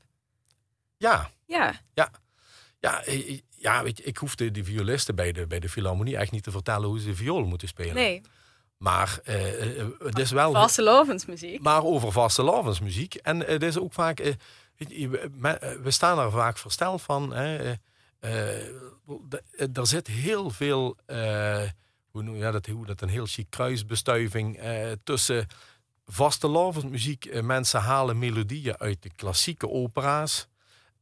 Ja. Ja. Ja. Ja, ja weet je, ik hoef de, de violisten bij de, bij de Philharmonie echt niet te vertellen hoe ze de viool moeten spelen. Nee. Maar uh, het is wel... Vaste lovensmuziek. Maar over vaste lovensmuziek. En uh, het is ook vaak... Uh, we staan er vaak versteld van. Hè, uh, uh, er zit heel veel... Uh, hoe noem je dat? Hoe dat een heel chic kruisbestuiving uh, tussen vaste lovensmuziek. Uh, mensen halen melodieën uit de klassieke opera's.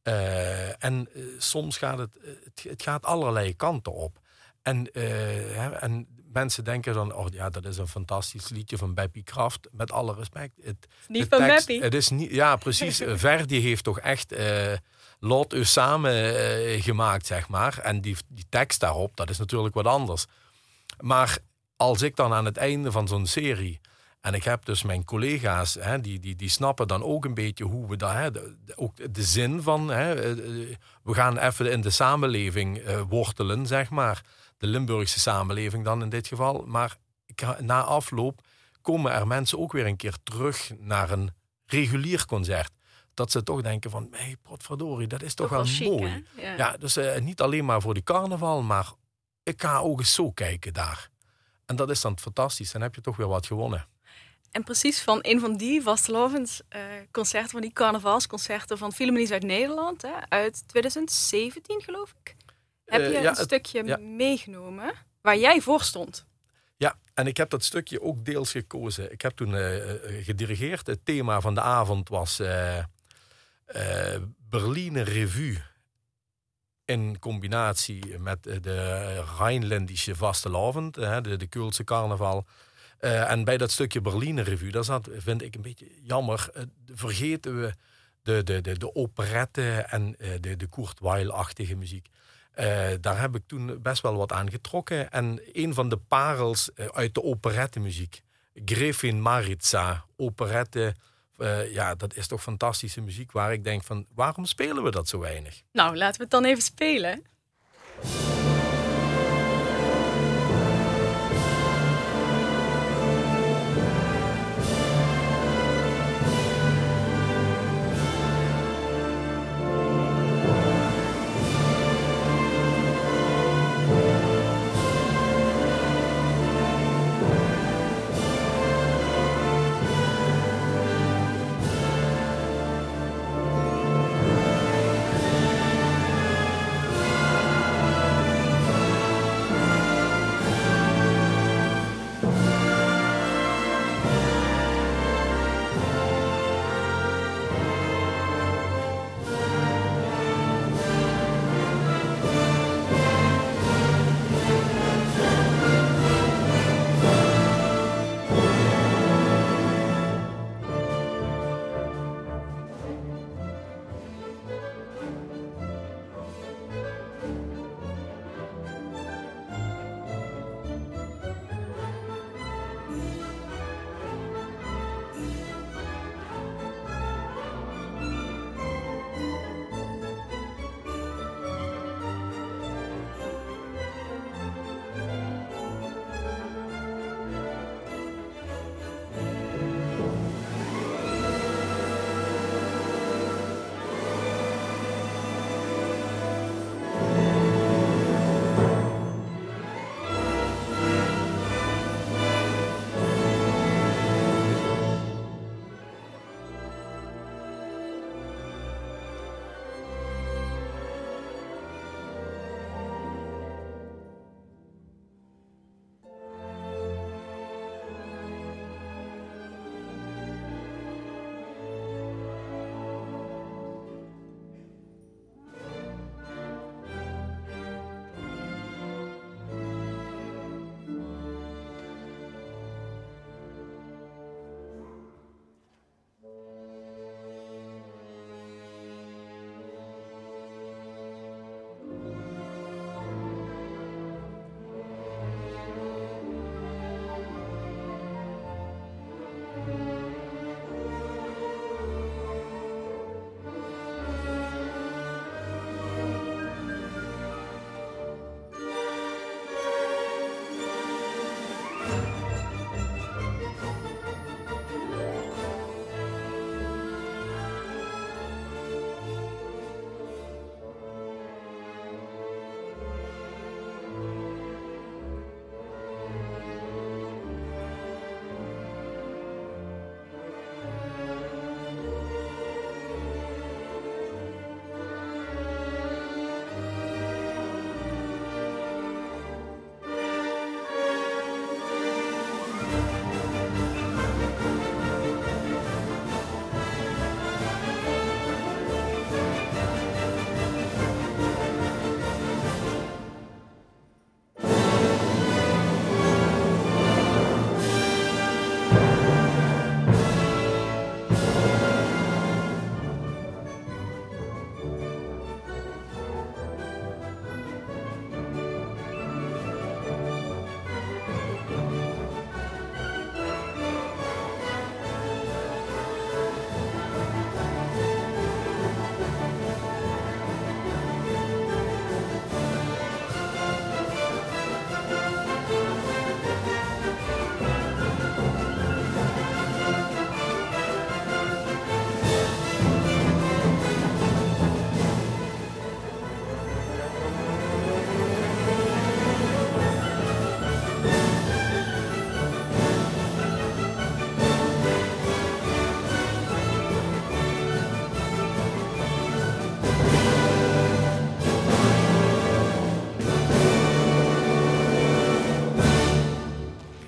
Uh, en uh, soms gaat het... Uh, het gaat allerlei kanten op. En... Uh, hè, en mensen denken dan, oh ja, dat is een fantastisch liedje van Beppie Kraft. Met alle respect. Het, niet van Beppie. Het is niet, ja, precies. Verdi heeft toch echt uh, Lot us samen uh, gemaakt, zeg maar. En die, die tekst daarop, dat is natuurlijk wat anders. Maar als ik dan aan het einde van zo'n serie... En ik heb dus mijn collega's, hè, die, die, die snappen dan ook een beetje hoe we dat... Hè, de, ook de zin van, hè, we gaan even in de samenleving uh, wortelen, zeg maar. De Limburgse samenleving dan in dit geval. Maar na afloop komen er mensen ook weer een keer terug naar een regulier concert. Dat ze toch denken van, hé, hey, potverdorie, dat is toch, toch wel chic, mooi. Ja. Ja, dus uh, niet alleen maar voor de carnaval, maar ik ga ook eens zo kijken daar. En dat is dan fantastisch. Dan heb je toch weer wat gewonnen. En precies van een van die vastelovens uh, concerten, van die carnavalsconcerten van Philharmonie Zuid-Nederland, hè, uit twintig zeventien geloof ik. Heb je uh, ja, een stukje het, ja. meegenomen waar jij voor stond? Ja, en ik heb dat stukje ook deels gekozen. Ik heb toen uh, gedirigeerd. Het thema van de avond was uh, uh, Berliner Revue. In combinatie met uh, de Rheinländische Vastelavond, uh, de, de Keulse carnaval. Uh, en bij dat stukje Berliner Revue, dat zat, vind ik een beetje jammer, uh, vergeten we de, de, de, de operette en uh, de, de Kurt Weill-achtige muziek. Uh, daar heb ik toen best wel wat aan getrokken. En een van de parels uh, uit de operettemuziek. Gräfin Maritza, operette. Uh, ja, dat is toch fantastische muziek waar ik denk van, waarom spelen we dat zo weinig? Nou, laten we het dan even spelen.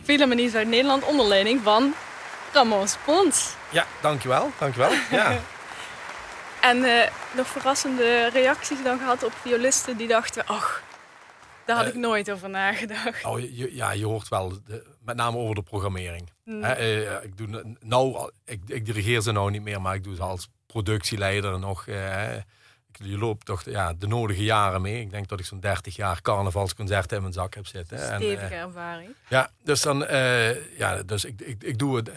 Philharmonie Zuid-Nederland onder leiding van Ramon Spons. Ja, dankjewel. dankjewel. Ja. En uh, nog verrassende reacties dan gehad op violisten die dachten... ach, daar had uh, ik nooit over nagedacht. Oh, je, ja, je hoort wel, de, met name over de programmering. Mm. He, uh, ik, doe, nou, ik, ik dirigeer ze nou niet meer, maar ik doe ze als productieleider nog... Uh, je loopt toch ja, de nodige jaren mee. Ik denk dat ik zo'n dertig jaar carnavalsconcerten in mijn zak heb zitten. Stevige en, uh, ervaring. Ja, dus, dan, uh, ja, dus ik, ik, ik doe het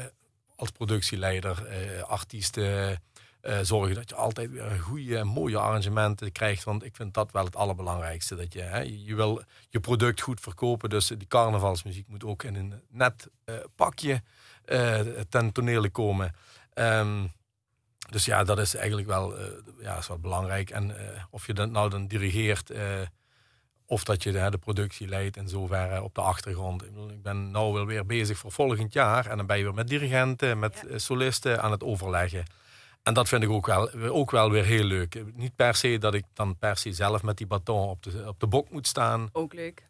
als productieleider, uh, artiesten... Uh, zorgen dat je altijd weer goede en mooie arrangementen krijgt. Want ik vind dat wel het allerbelangrijkste. Dat je, hè, je wil je product goed verkopen. Dus die carnavalsmuziek moet ook in een net uh, pakje uh, ten tonele komen. Um, dus ja, dat is eigenlijk wel, uh, ja, is wel belangrijk. En uh, of je dat nou dan dirigeert... Uh, of dat je de, de productie leidt en zover op de achtergrond. Ik ben nou wel weer bezig voor volgend jaar. En dan ben je weer met dirigenten, met ja. solisten aan het overleggen. En dat vind ik ook wel, ook wel weer heel leuk. Niet per se dat ik dan per se zelf met die baton op de, op de bok moet staan. Ook leuk.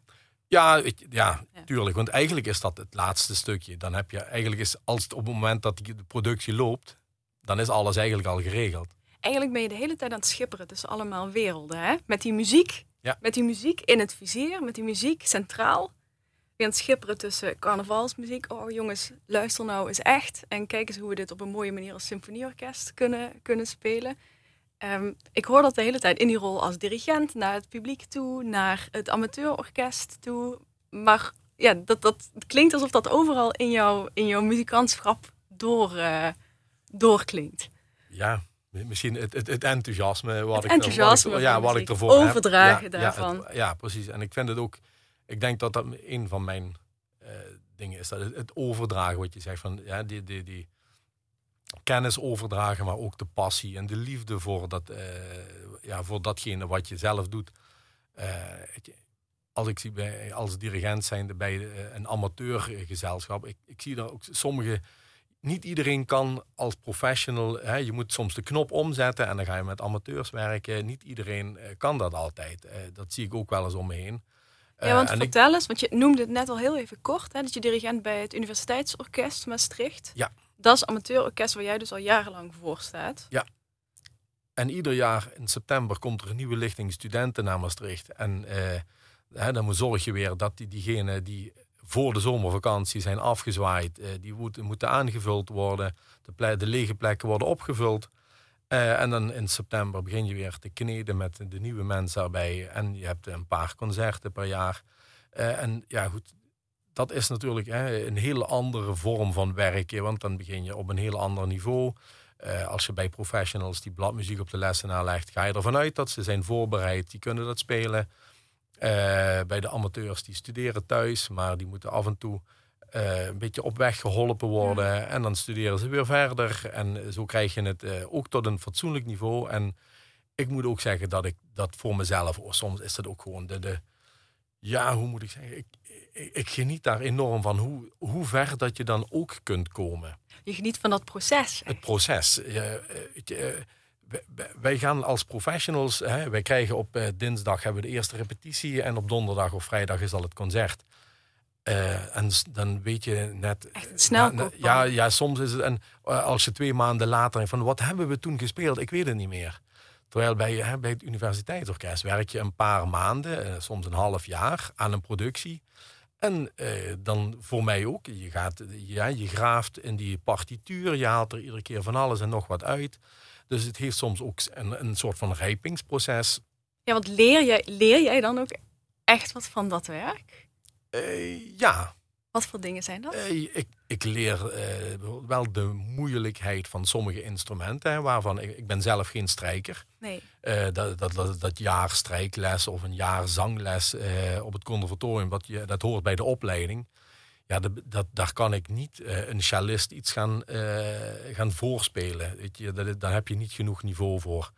Ja, ik, ja, ja, tuurlijk. Want eigenlijk is dat het laatste stukje. Dan heb je eigenlijk is als het op het moment dat de productie loopt, dan is alles eigenlijk al geregeld. Eigenlijk ben je de hele tijd aan het schipperen tussen allemaal werelden, hè? Met die muziek, ja. met die muziek in het vizier, met die muziek centraal. Weer aan het schipperen tussen carnavalsmuziek. Oh jongens, luister nou eens echt. En kijk eens hoe we dit op een mooie manier als symfonieorkest kunnen, kunnen spelen. Um, ik hoor dat de hele tijd in die rol als dirigent. Naar het publiek toe, naar het amateurorkest toe. Maar ja, dat, dat het klinkt alsof dat overal in, jou, in jouw muzikantschap door, uh, doorklinkt. Ja, misschien het, het, het enthousiasme. Wat het ik, enthousiasme wat ik, ja, wat ik ervoor heb. Overdragen ja, daarvan. Ja, het, ja, precies. En ik vind het ook... Ik denk dat dat een van mijn uh, dingen is. Dat het overdragen, wat je zegt. Van, ja, die, die, die kennis overdragen, maar ook de passie en de liefde voor, dat, uh, ja, voor datgene wat je zelf doet. Uh, als ik zie bij, als dirigent zijnde bij een amateurgezelschap, ik, ik zie daar ook sommige... Niet iedereen kan als professional... Hè, je moet soms de knop omzetten en dan ga je met amateurs werken. Niet iedereen kan dat altijd. Uh, dat zie ik ook wel eens om me heen. Ja, want uh, vertel ik... eens, want je noemde het net al heel even kort, hè, dat je dirigent bij het Universiteitsorkest Maastricht. Ja. Dat is amateurorkest waar jij dus al jarenlang voor staat. Ja. En ieder jaar in september komt er een nieuwe lichting studenten naar Maastricht. En uh, hè, dan zorg je weer dat die, diegenen die voor de zomervakantie zijn afgezwaaid, uh, die moet, moeten aangevuld worden. De, ple- de lege plekken worden opgevuld. Uh, en dan in september begin je weer te kneden met de nieuwe mensen daarbij. En je hebt een paar concerten per jaar. Uh, en ja, goed, dat is natuurlijk hè, een hele andere vorm van werken. Want dan begin je op een heel ander niveau. Uh, als je bij professionals die bladmuziek op de lessenaar legt, ga je ervan uit dat ze zijn voorbereid. Die kunnen dat spelen. Uh, bij de amateurs, die studeren thuis, maar die moeten af en toe... Uh, een beetje op weg geholpen worden. Ja. En dan studeren ze weer verder. En zo krijg je het uh, ook tot een fatsoenlijk niveau. En ik moet ook zeggen dat ik dat voor mezelf... Oh, soms is dat ook gewoon de... de ja, hoe moet ik zeggen? Ik, ik, ik geniet daar enorm van. Hoe, hoe ver dat je dan ook kunt komen. Je geniet van dat proces. Het proces. Uh, uh, wij gaan als professionals... Hè, wij krijgen op uh, dinsdag hebben we de eerste repetitie. En op donderdag of vrijdag is al het concert. Uh, en dan weet je net... Echt een snelkoop. Ja, ja, soms is het... En uh, als je twee maanden later... van wat hebben we toen gespeeld? Ik weet het niet meer. Terwijl bij, hè, bij het Universiteitsorkest werk je een paar maanden... Uh, soms een half jaar aan een productie. En uh, dan voor mij ook. Je, gaat, ja, je graaft in die partituur. Je haalt er iedere keer van alles en nog wat uit. Dus het heeft soms ook een, een soort van rijpingsproces. Ja, want leer jij, leer jij dan ook echt wat van dat werk? Uh, ja. Wat voor dingen zijn dat? Uh, ik, ik leer uh, wel de moeilijkheid van sommige instrumenten. Hè, waarvan ik, ik ben zelf geen strijker. Nee. Uh, dat, dat, dat, dat jaar strijkles of een jaar zangles uh, op het conservatorium, dat, je, dat hoort bij de opleiding. Ja, dat, dat, daar kan ik niet uh, een cellist iets gaan, uh, gaan voorspelen. Weet je, dat, daar heb je niet genoeg niveau voor.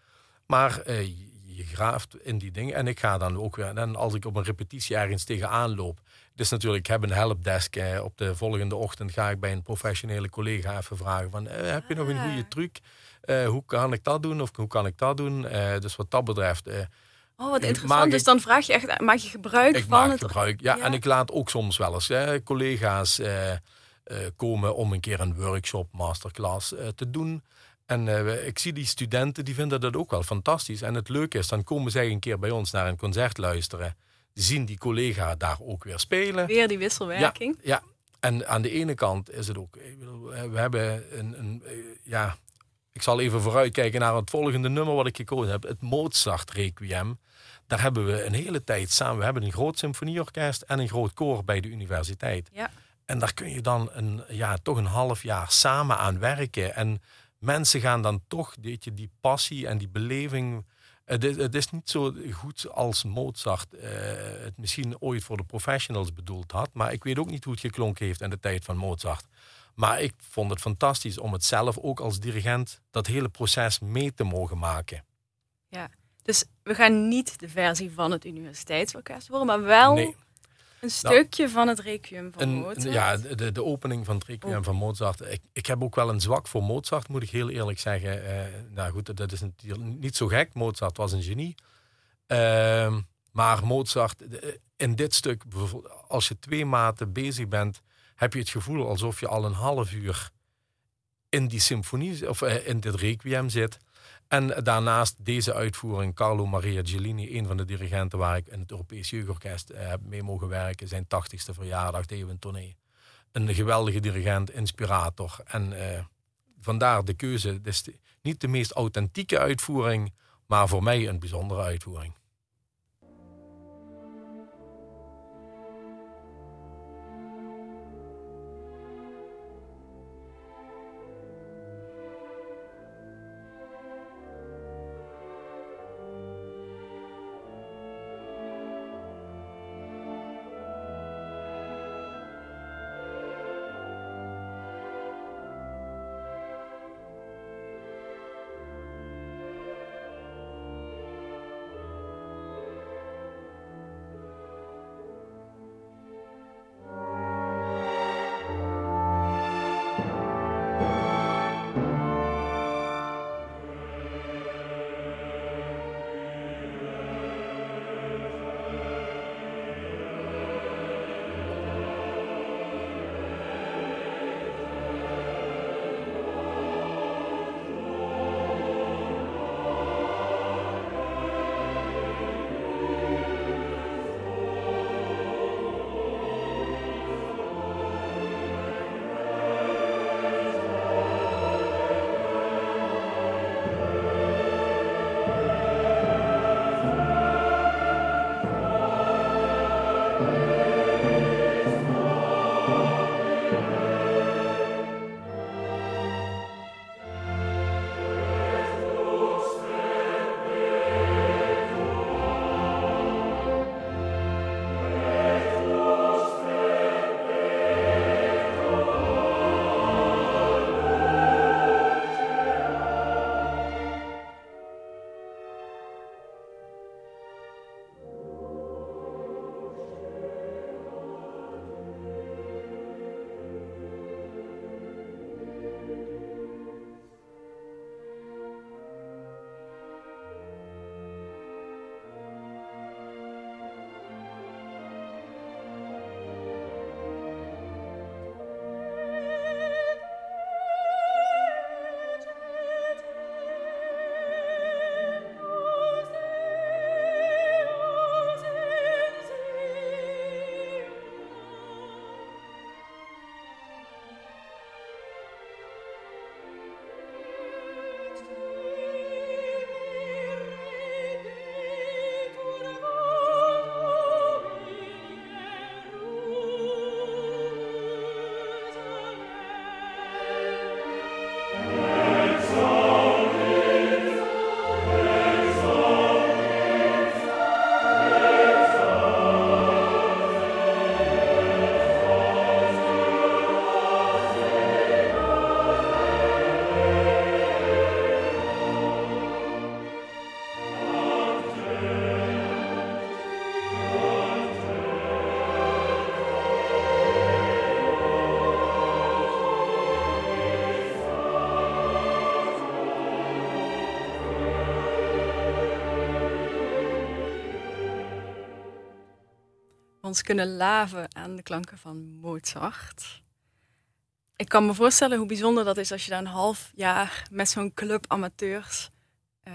Maar... Uh, je graaft in die dingen. En ik ga dan ook weer... En als ik op een repetitie ergens tegenaan loop... Dus natuurlijk, ik heb een helpdesk. Eh, op de volgende ochtend ga ik bij een professionele collega even vragen... van eh, heb je nog een goede truc? Eh, hoe kan ik dat doen? Of hoe kan ik dat doen? Eh, dus wat dat betreft... Eh, Oh, wat interessant. Ik, dus dan vraag je echt, maak je gebruik ik van maak het? Gebruik, ja, ja. En ik laat ook soms wel eens hè, collega's eh, komen om een keer een workshop, masterclass eh, te doen. En uh, ik zie die studenten, die vinden dat ook wel fantastisch. En het leuke is, dan komen zij een keer bij ons naar een concert luisteren. Zien die collega daar ook weer spelen. Weer die wisselwerking. Ja, ja. En aan de ene kant is het ook... Ik bedoel, we hebben een... een ja, ik zal even vooruitkijken naar het volgende nummer wat ik gekozen heb. Het Mozart Requiem. Daar hebben we een hele tijd samen... We hebben een groot symfonieorkest en een groot koor bij de universiteit. Ja. En daar kun je dan een, ja, toch een half jaar samen aan werken. En mensen gaan dan toch weet je, die passie en die beleving... Het is, het is niet zo goed als Mozart uh, het misschien ooit voor de professionals bedoeld had. Maar ik weet ook niet hoe het geklonken heeft in de tijd van Mozart. Maar ik vond het fantastisch om het zelf ook als dirigent dat hele proces mee te mogen maken. Ja, dus we gaan niet de versie van het universiteitsorkest horen, maar wel nee. een stukje nou, van het Requiem van een, Mozart. Ja, de, de opening van het Requiem oh. van Mozart. Ik, ik heb ook wel een zwak voor Mozart, moet ik heel eerlijk zeggen. Uh, nou goed, dat is een, niet zo gek. Mozart was een genie. Uh, maar Mozart, in dit stuk, als je twee maten bezig bent, heb je het gevoel alsof je al een half uur in die symfonie, of in dit Requiem zit. En daarnaast deze uitvoering, Carlo Maria Gelini, een van de dirigenten waar ik in het Europees Jeugdorkest heb mee mogen werken. Zijn tachtigste verjaardag deden we een tournee. Een geweldige dirigent, inspirator. En uh, vandaar de keuze. Het is niet de meest authentieke uitvoering, maar voor mij een bijzondere uitvoering. ons kunnen laven aan de klanken van Mozart. Ik kan me voorstellen hoe bijzonder dat is als je daar een half jaar met zo'n club amateurs... Uh,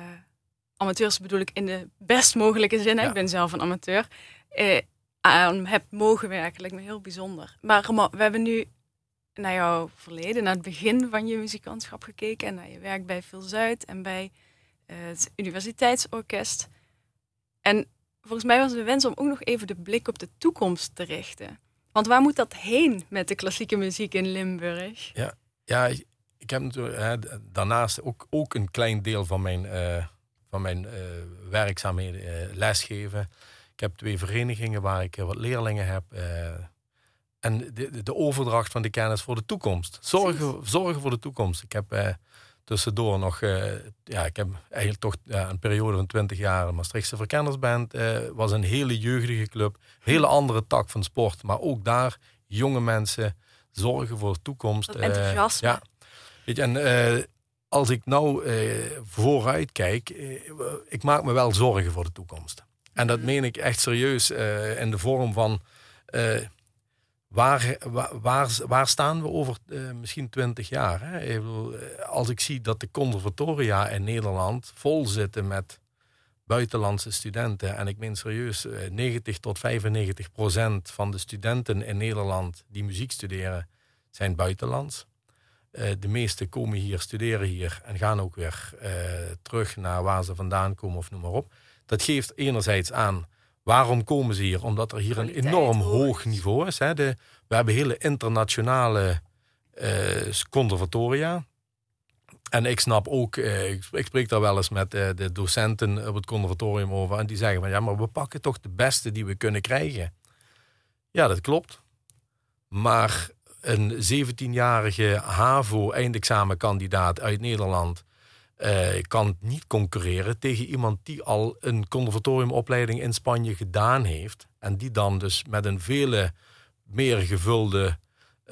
amateurs bedoel ik in de best mogelijke zin, ja. Ik ben zelf een amateur... Uh, aan heb mogen werken, lijkt me heel bijzonder. Maar Ramon, we hebben nu naar jouw verleden, naar het begin van je muzikantschap gekeken... en naar je werk bij Phil Zuid en bij uh, het Universiteitsorkest. En volgens mij was de wens om ook nog even de blik op de toekomst te richten... Want waar moet dat heen met de klassieke muziek in Limburg? Ja, ja ik, ik heb natuurlijk hè, daarnaast ook, ook een klein deel van mijn, uh, van mijn uh, werkzaamheden uh, lesgeven. Ik heb twee verenigingen waar ik uh, wat leerlingen heb. Uh, en de, de overdracht van de kennis voor de toekomst. Zorgen, zorgen voor de toekomst. Ik heb uh, tussendoor nog... Uh, ja, ik heb eigenlijk toch uh, een periode van twintig jaar... Maastrichtse Verkennersband. Uh, was een hele jeugdige club. Een hele andere tak van sport. Maar ook daar jonge mensen zorgen voor de toekomst. Uh, enthousiasme. Ja. Weet je, en uh, als ik nou uh, vooruit kijk... Uh, ik maak me wel zorgen voor de toekomst. En dat meen ik echt serieus uh, in de vorm van... Uh, Waar, waar, waar staan we over uh, misschien twintig jaar? Hè? Ik bedoel, als ik zie dat de conservatoria in Nederland vol zitten met buitenlandse studenten. En ik meen serieus, uh, negentig tot vijfennegentig procent van de studenten in Nederland die muziek studeren, zijn buitenlands. Uh, de meesten komen hier, studeren hier en gaan ook weer uh, terug naar waar ze vandaan komen of noem maar op. Dat geeft enerzijds aan... Waarom komen ze hier? Omdat er hier een enorm hoog niveau is. Hè? De, we hebben hele internationale uh, conservatoria. En ik snap ook, uh, ik, ik spreek daar wel eens met uh, de docenten op het conservatorium over. En die zeggen van ja, maar we pakken toch de beste die we kunnen krijgen. Ja, dat klopt. Maar een zeventienjarige HAVO-eindexamenkandidaat uit Nederland... Uh, kan niet concurreren tegen iemand die al een conservatoriumopleiding in Spanje gedaan heeft. En die dan dus met een vele meer gevulde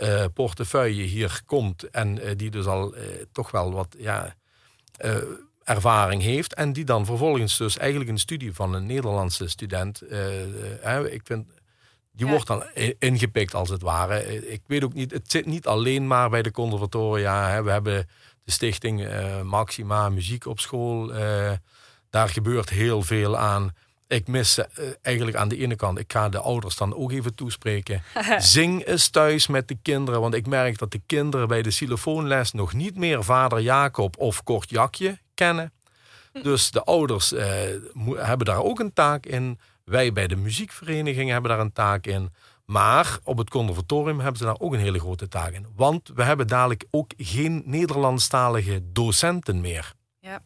uh, portefeuille hier komt. En uh, die dus al uh, toch wel wat ja, uh, ervaring heeft. En die dan vervolgens dus eigenlijk een studie van een Nederlandse student... Uh, uh, ik vind, die ja. wordt dan ingepikt als het ware. Ik weet ook niet, het zit niet alleen maar bij de conservatoria. Hè. We hebben... De stichting uh, Maxima Muziek op School. Uh, daar gebeurt heel veel aan. Ik mis uh, eigenlijk aan de ene kant... Ik ga de ouders dan ook even toespreken. Zing eens thuis met de kinderen. Want ik merk dat de kinderen bij de xylofoonles... nog niet meer Vader Jacob of Kort Jakje kennen. Dus de ouders uh, hebben daar ook een taak in. Wij bij de muziekvereniging hebben daar een taak in. Maar op het conservatorium hebben ze daar ook een hele grote taak in. Want we hebben dadelijk ook geen Nederlandstalige docenten meer. Ja,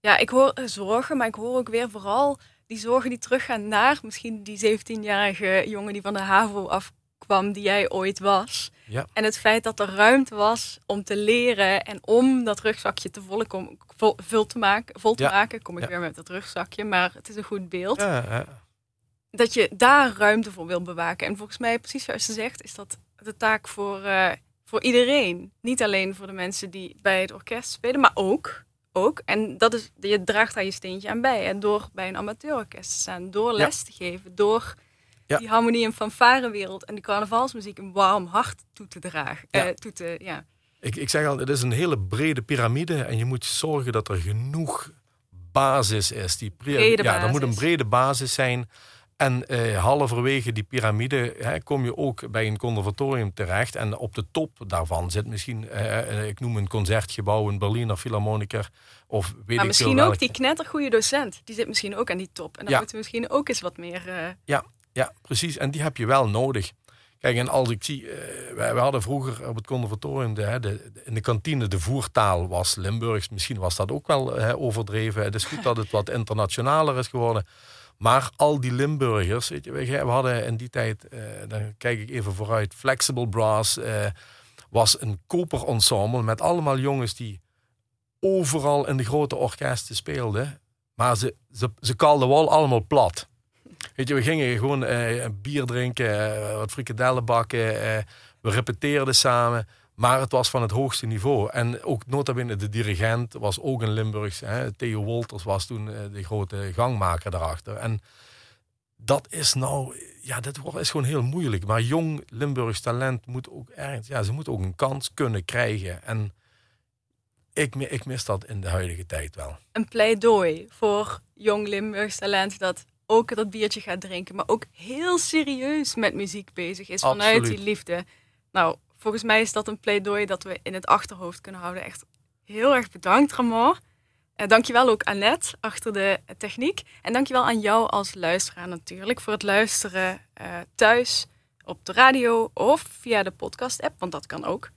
ja ik hoor zorgen, maar ik hoor ook weer vooral die zorgen die teruggaan naar... misschien die zeventienjarige jongen die van de HAVO afkwam, die jij ooit was. Ja. En het feit dat er ruimte was om te leren en om dat rugzakje te vol, vol, vol te maken... vol te ja. maken, kom ik ja. weer met dat rugzakje, maar het is een goed beeld... Ja, ja. Dat je daar ruimte voor wil bewaken. En volgens mij, precies zoals je zegt, is dat de taak voor, uh, voor iedereen. Niet alleen voor de mensen die bij het orkest spelen, maar ook. ook. En dat is, je draagt daar je steentje aan bij. Hè? Door bij een amateurorkest te staan, door les ja. te geven, door ja. die harmonie- en fanfarewereld en de carnavalsmuziek een warm hart toe te dragen. Ja. Uh, toe te, ja. ik, ik zeg al, het is een hele brede piramide en je moet zorgen dat er genoeg basis is. Die brede ja, basis. Er moet een brede basis zijn. En eh, halverwege die piramide hè, kom je ook bij een conservatorium terecht. En op de top daarvan zit misschien, eh, ik noem een concertgebouw, een Berliner Philharmonica. Of weet maar ik misschien welke... ook die knettergoede docent, die zit misschien ook aan die top. En daar ja. moeten we misschien ook eens wat meer... Uh... Ja, ja, precies. En die heb je wel nodig. Kijk, en als ik zie, uh, we hadden vroeger op het conservatorium, de, de, in de kantine de voertaal was Limburgs. Misschien was dat ook wel hè, overdreven. Het is goed dat het wat internationaler is geworden. Maar al die Limburgers, weet je, we hadden in die tijd, uh, dan kijk ik even vooruit, Flexible Brass uh, was een koperensemble met allemaal jongens die overal in de grote orkesten speelden. Maar ze, ze, ze kalden wel allemaal plat. Weet je, we gingen gewoon uh, bier drinken, uh, wat frikadellen bakken, uh, we repeteerden samen. Maar het was van het hoogste niveau. En ook nota bene de dirigent was ook een Limburgs. Hè. Theo Wolters was toen de grote gangmaker daarachter. En dat is nou, ja, dit is gewoon heel moeilijk. Maar jong Limburgs talent moet ook ergens, ja, ze moeten ook een kans kunnen krijgen. En ik, ik mis dat in de huidige tijd wel. Een pleidooi voor jong Limburgs talent dat ook dat biertje gaat drinken, maar ook heel serieus met muziek bezig is. Absoluut. Vanuit die liefde. Nou, volgens mij is dat een pleidooi dat we in het achterhoofd kunnen houden. Echt heel erg bedankt, Ramon. Uh, dankjewel ook Annette achter de techniek. En dankjewel aan jou als luisteraar natuurlijk voor het luisteren uh, thuis op de radio of via de podcast-app, want dat kan ook.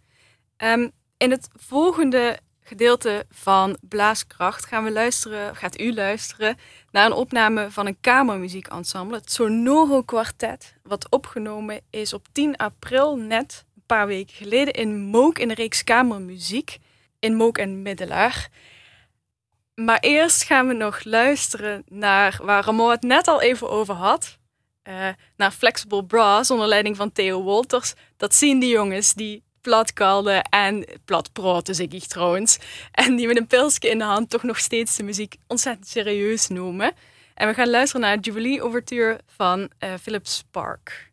Um, in het volgende gedeelte van Blaaskracht gaan we luisteren, gaat u luisteren naar een opname van een kamermuziekensemble, het Sonoro Quartet, wat opgenomen is op tien april, net een paar weken geleden, in Mook in de reeks Kamermuziek, in Mook en Middelaar. Maar eerst gaan we nog luisteren naar waar Ramon het net al even over had. Uh, naar Flexible Brass onder leiding van Theo Wolters. Dat zien die jongens die platkalden en platproten, zeg ik trouwens. En die met een pilsje in de hand toch nog steeds de muziek ontzettend serieus noemen. En we gaan luisteren naar het Jubilee Overture van uh, Philip Spark.